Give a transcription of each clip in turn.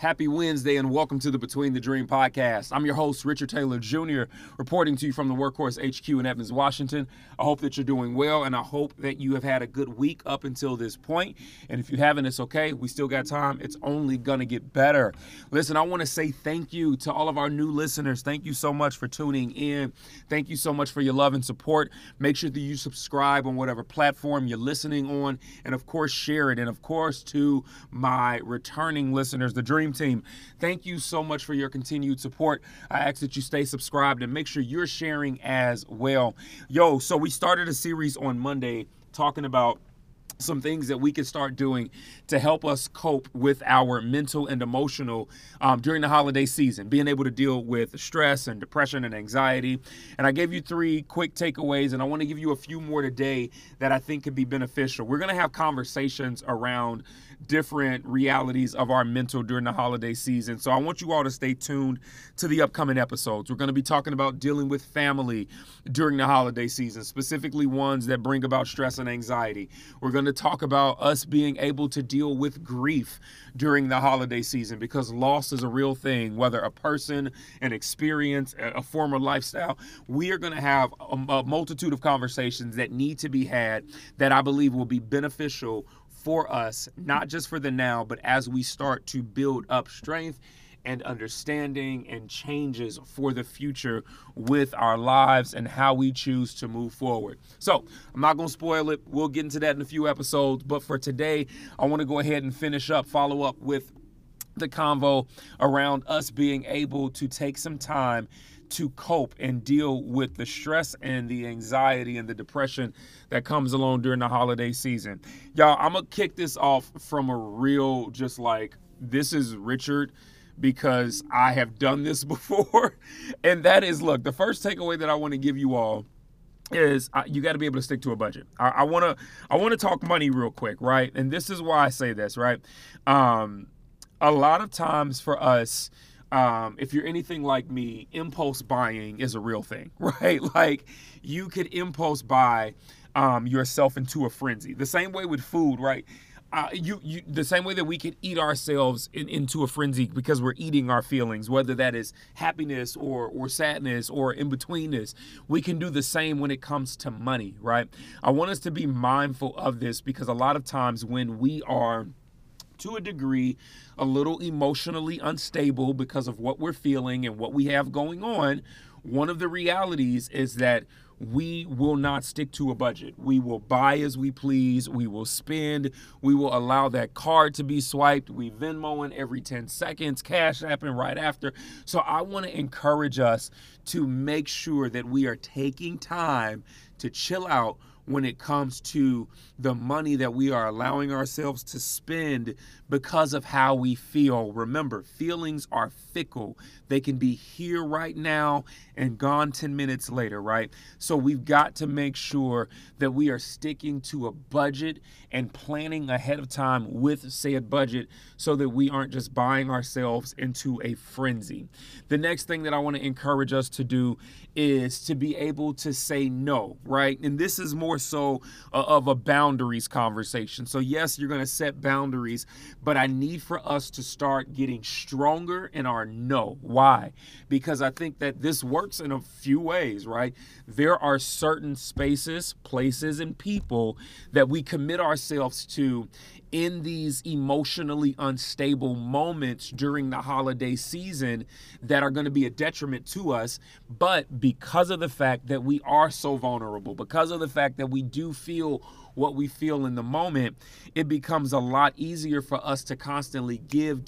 Happy Wednesday and welcome to the Between the Dream podcast. I'm your host, Richard Taylor Jr., reporting to you from the Workhorse HQ in Evans, Washington. I hope that you're doing well, and I hope that you have had a good week up until this point. And if you haven't, it's okay. We still got time. It's only going to get better. Listen, I want to say thank you to all of our new listeners. Thank you so much for tuning in. Thank you so much for your love and support. Make sure that you subscribe on whatever platform you're listening on, and of course, share it. And of course, to my returning listeners, the Dream Team, thank you so much for your continued support. I ask that you stay subscribed and make sure you're sharing as well. Yo, so we started a series on Monday talking about some things that we can start doing to help us cope with our mental and emotional during the holiday season, being able to deal with stress and depression and anxiety. And I gave you three quick takeaways, and I want to give you a few more today that I think could be beneficial. We're going to have conversations around different realities of our mental during the holiday season. So I want you all to stay tuned to the upcoming episodes. We're going to be talking about dealing with family during the holiday season, specifically ones that bring about stress and anxiety. We're going to talk about us being able to deal with grief during the holiday season, because loss is a real thing, whether a person, an experience, a former lifestyle. We are going to have a multitude of conversations that need to be had that I believe will be beneficial for us, not just for the now, but as we start to build up strength and understanding and changes for the future with our lives and how we choose to move forward. So I'm not going to spoil it. We'll get into that in a few episodes. But for today, I want to go ahead and follow up with the convo around us being able to take some time to cope and deal with the stress and the anxiety and the depression that comes along during the holiday season. Y'all, I'm going to kick this off from a real, just like, this is Richard, because I have done this before. And that is, look, the first takeaway that I want to give you all is you got to be able to stick to a budget. I want to talk money real quick, right? And this is why I say this, right? A lot of times for us, if you're anything like me, impulse buying is a real thing, right? Like, you could impulse buy yourself into a frenzy. The same way with food, right? The same way that we can eat ourselves into a frenzy because we're eating our feelings, whether that is happiness or sadness or in-betweenness, we can do the same when it comes to money, right? I want us to be mindful of this, because a lot of times when we are, to a degree, a little emotionally unstable because of what we're feeling and what we have going on, one of the realities is that we will not stick to a budget. We will buy as we please. We will spend. We will allow that card to be swiped. We Venmoing every 10 seconds, Cash Apping right after. So I want to encourage us to make sure that we are taking time to chill out when it comes to the money that we are allowing ourselves to spend because of how we feel. Remember, feelings are fickle. They can be here right now and gone 10 minutes later, right? So we've got to make sure that we are sticking to a budget and planning ahead of time with said budget, so that we aren't just buying ourselves into a frenzy. The next thing that I want to encourage us to do is to be able to say no, right? And this is more so of a boundaries conversation. So yes, you're going to set boundaries, but I need for us to start getting stronger in our no. Why? Because I think that this works in a few ways, right? There are certain spaces, places, and people that we commit ourselves to in these emotionally unstable moments during the holiday season that are going to be a detriment to us. But because of the fact that we are so vulnerable, because of the fact that we do feel what we feel in the moment, it becomes a lot easier for us to constantly give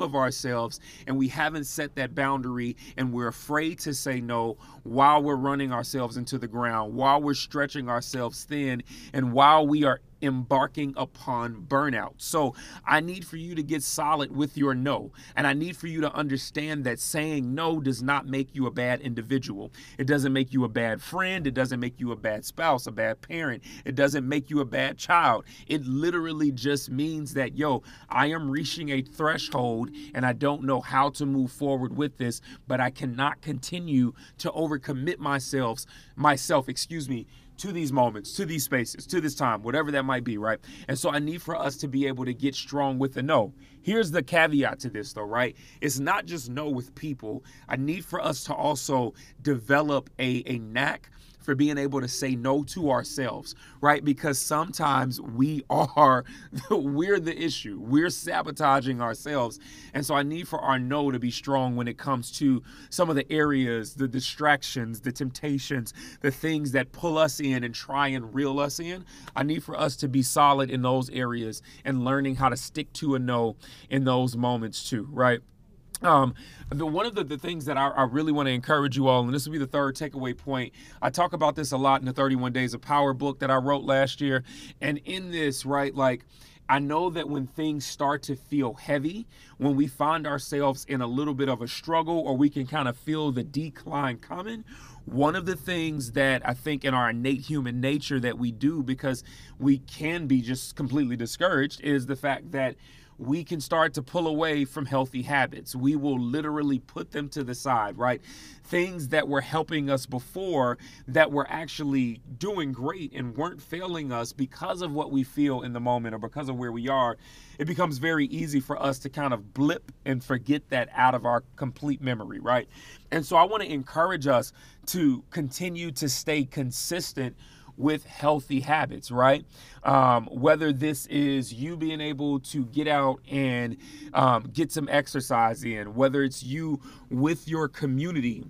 of ourselves, and we haven't set that boundary, and we're afraid to say no while we're running ourselves into the ground, while we're stretching ourselves thin, and while we are embarking upon burnout. So I need for you to get solid with your no. And I need for you to understand that saying no does not make you a bad individual. It doesn't make you a bad friend. It doesn't make you a bad spouse, a bad parent. It doesn't make you a bad child. It literally just means that, yo, I am reaching a threshold and I don't know how to move forward with this, but I cannot continue to overcommit myself, to these moments, to these spaces, to this time, whatever that might be, right? And so I need for us to be able to get strong with the no. Here's the caveat to this though, right? It's not just no with people. I need for us to also develop a knack for being able to say no to ourselves, right? Because sometimes we're the issue. We're sabotaging ourselves. And so I need for our no to be strong when it comes to some of the areas, the distractions, the temptations, the things that pull us in and try and reel us in. I need for us to be solid in those areas and learning how to stick to a no in those moments too, right? One of the things that I really want to encourage you all, and this will be the third takeaway point. I talk about this a lot in the 31 Days of Power book that I wrote last year. And in this, right, like, I know that when things start to feel heavy, when we find ourselves in a little bit of a struggle, or we can kind of feel the decline coming, one of the things that I think in our innate human nature that we do, because we can be just completely discouraged, is the fact that we can start to pull away from healthy habits. We will literally put them to the side, right? Things that were helping us before, that were actually doing great and weren't failing us, because of what we feel in the moment or because of where we are, it becomes very easy for us to kind of blip and forget that out of our complete memory, right? And so I want to encourage us to continue to stay consistent with healthy habits, right? Whether this is you being able to get out and get some exercise in, whether it's you with your community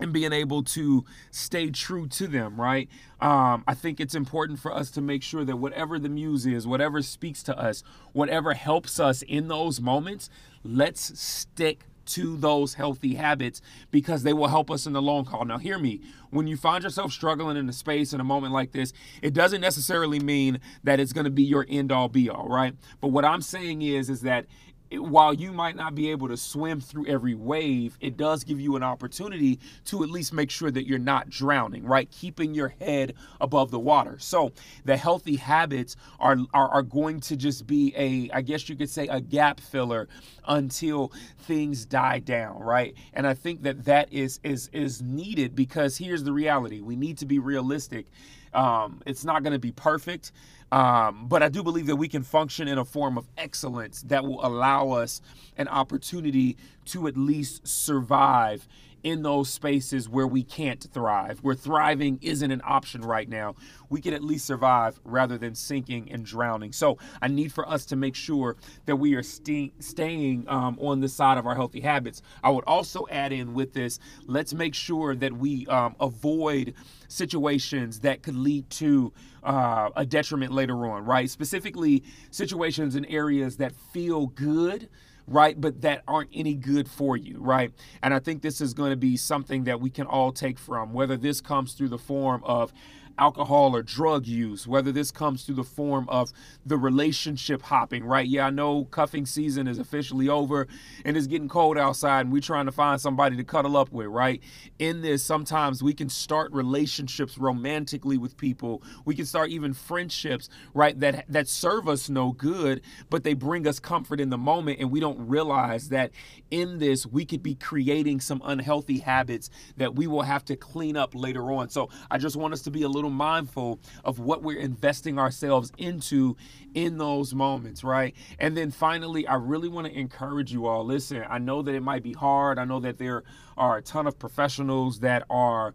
and being able to stay true to them, right? I think it's important for us to make sure that whatever the muse is, whatever speaks to us, whatever helps us in those moments, let's stick to those healthy habits, because they will help us in the long haul. Now hear me, when you find yourself struggling in a space in a moment like this, it doesn't necessarily mean that it's gonna be your end all be all, right? But what I'm saying is that while you might not be able to swim through every wave, it does give you an opportunity to at least make sure that you're not drowning, right? Keeping your head above the water. So the healthy habits are going to just be I guess you could say, a gap filler until things die down, right? And I think that is needed, because here's the reality. We need to be realistic. It's not going to be perfect. But I do believe that we can function in a form of excellence that will allow us an opportunity to at least survive in those spaces where we can't thrive, where thriving isn't an option right now. We can at least survive rather than sinking and drowning. So I need for us to make sure that we are staying on the side of our healthy habits. I would also add in with this, let's make sure that we avoid situations that could lead to a detriment later on, right? Specifically, situations and areas that feel good, right, but that aren't any good for you, right? And I think this is going to be something that we can all take from, whether this comes through the form of alcohol or drug use, whether this comes through the form of the relationship hopping, right? Yeah, I know cuffing season is officially over and it's getting cold outside and we're trying to find somebody to cuddle up with, right? In this, sometimes we can start relationships romantically with people. We can start even friendships, right, that serve us no good, but they bring us comfort in the moment, and we don't realize that in this, we could be creating some unhealthy habits that we will have to clean up later on. So I just want us to be a little mindful of what we're investing ourselves into in those moments, right? And then finally, I really want to encourage you all. Listen, I know that it might be hard. I know that there are a ton of professionals that are,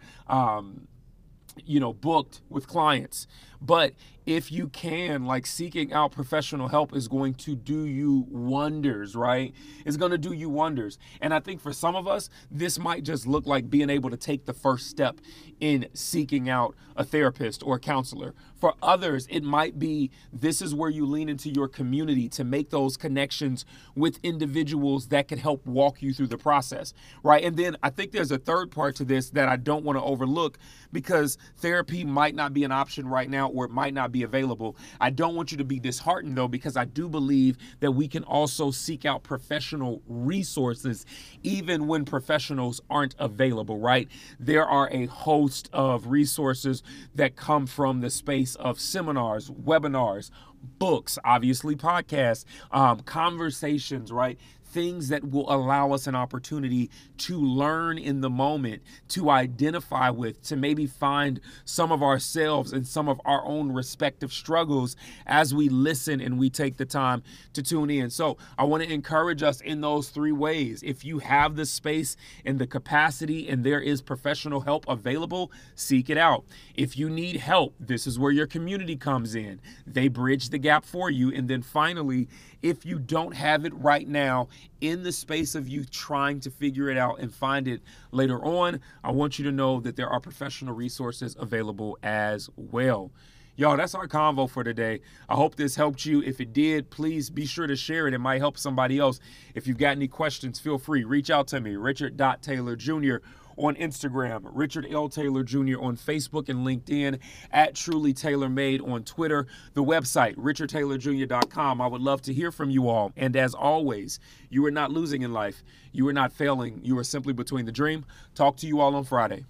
booked with clients, but if you can, like, seeking out professional help is going to do you wonders, right? It's going to do you wonders. And I think for some of us, this might just look like being able to take the first step in seeking out a therapist or a counselor. For others, it might be, this is where you lean into your community to make those connections with individuals that can help walk you through the process, right? And then I think there's a third part to this that I don't want to overlook, because therapy might not be an option right now, or it might not be available. I don't want you to be disheartened, though, because I do believe that we can also seek out professional resources even when professionals aren't available, right? There are a host of resources that come from the space of seminars, webinars, books, obviously podcasts, conversations, right? Things that will allow us an opportunity to learn in the moment, to identify with, to maybe find some of ourselves and some of our own respective struggles as we listen and we take the time to tune in. So I want to encourage us in those three ways. If you have the space and the capacity and there is professional help available, seek it out. If you need help, this is where your community comes in. They bridge the gap for you. And then finally, if you don't have it right now, in the space of you trying to figure it out and find it later on, I want you to know that there are professional resources available as well. Y'all, that's our convo for today. I hope this helped you. If it did, please be sure to share it. It might help somebody else. If you've got any questions, feel free. Reach out to me, Richard.Taylor Jr. on Instagram, Richard L. Taylor Jr. on Facebook and LinkedIn, at Truly Taylor Made on Twitter, the website, richardtaylorjr.com. I would love to hear from you all. And as always, you are not losing in life. You are not failing. You are simply between the dream. Talk to you all on Friday.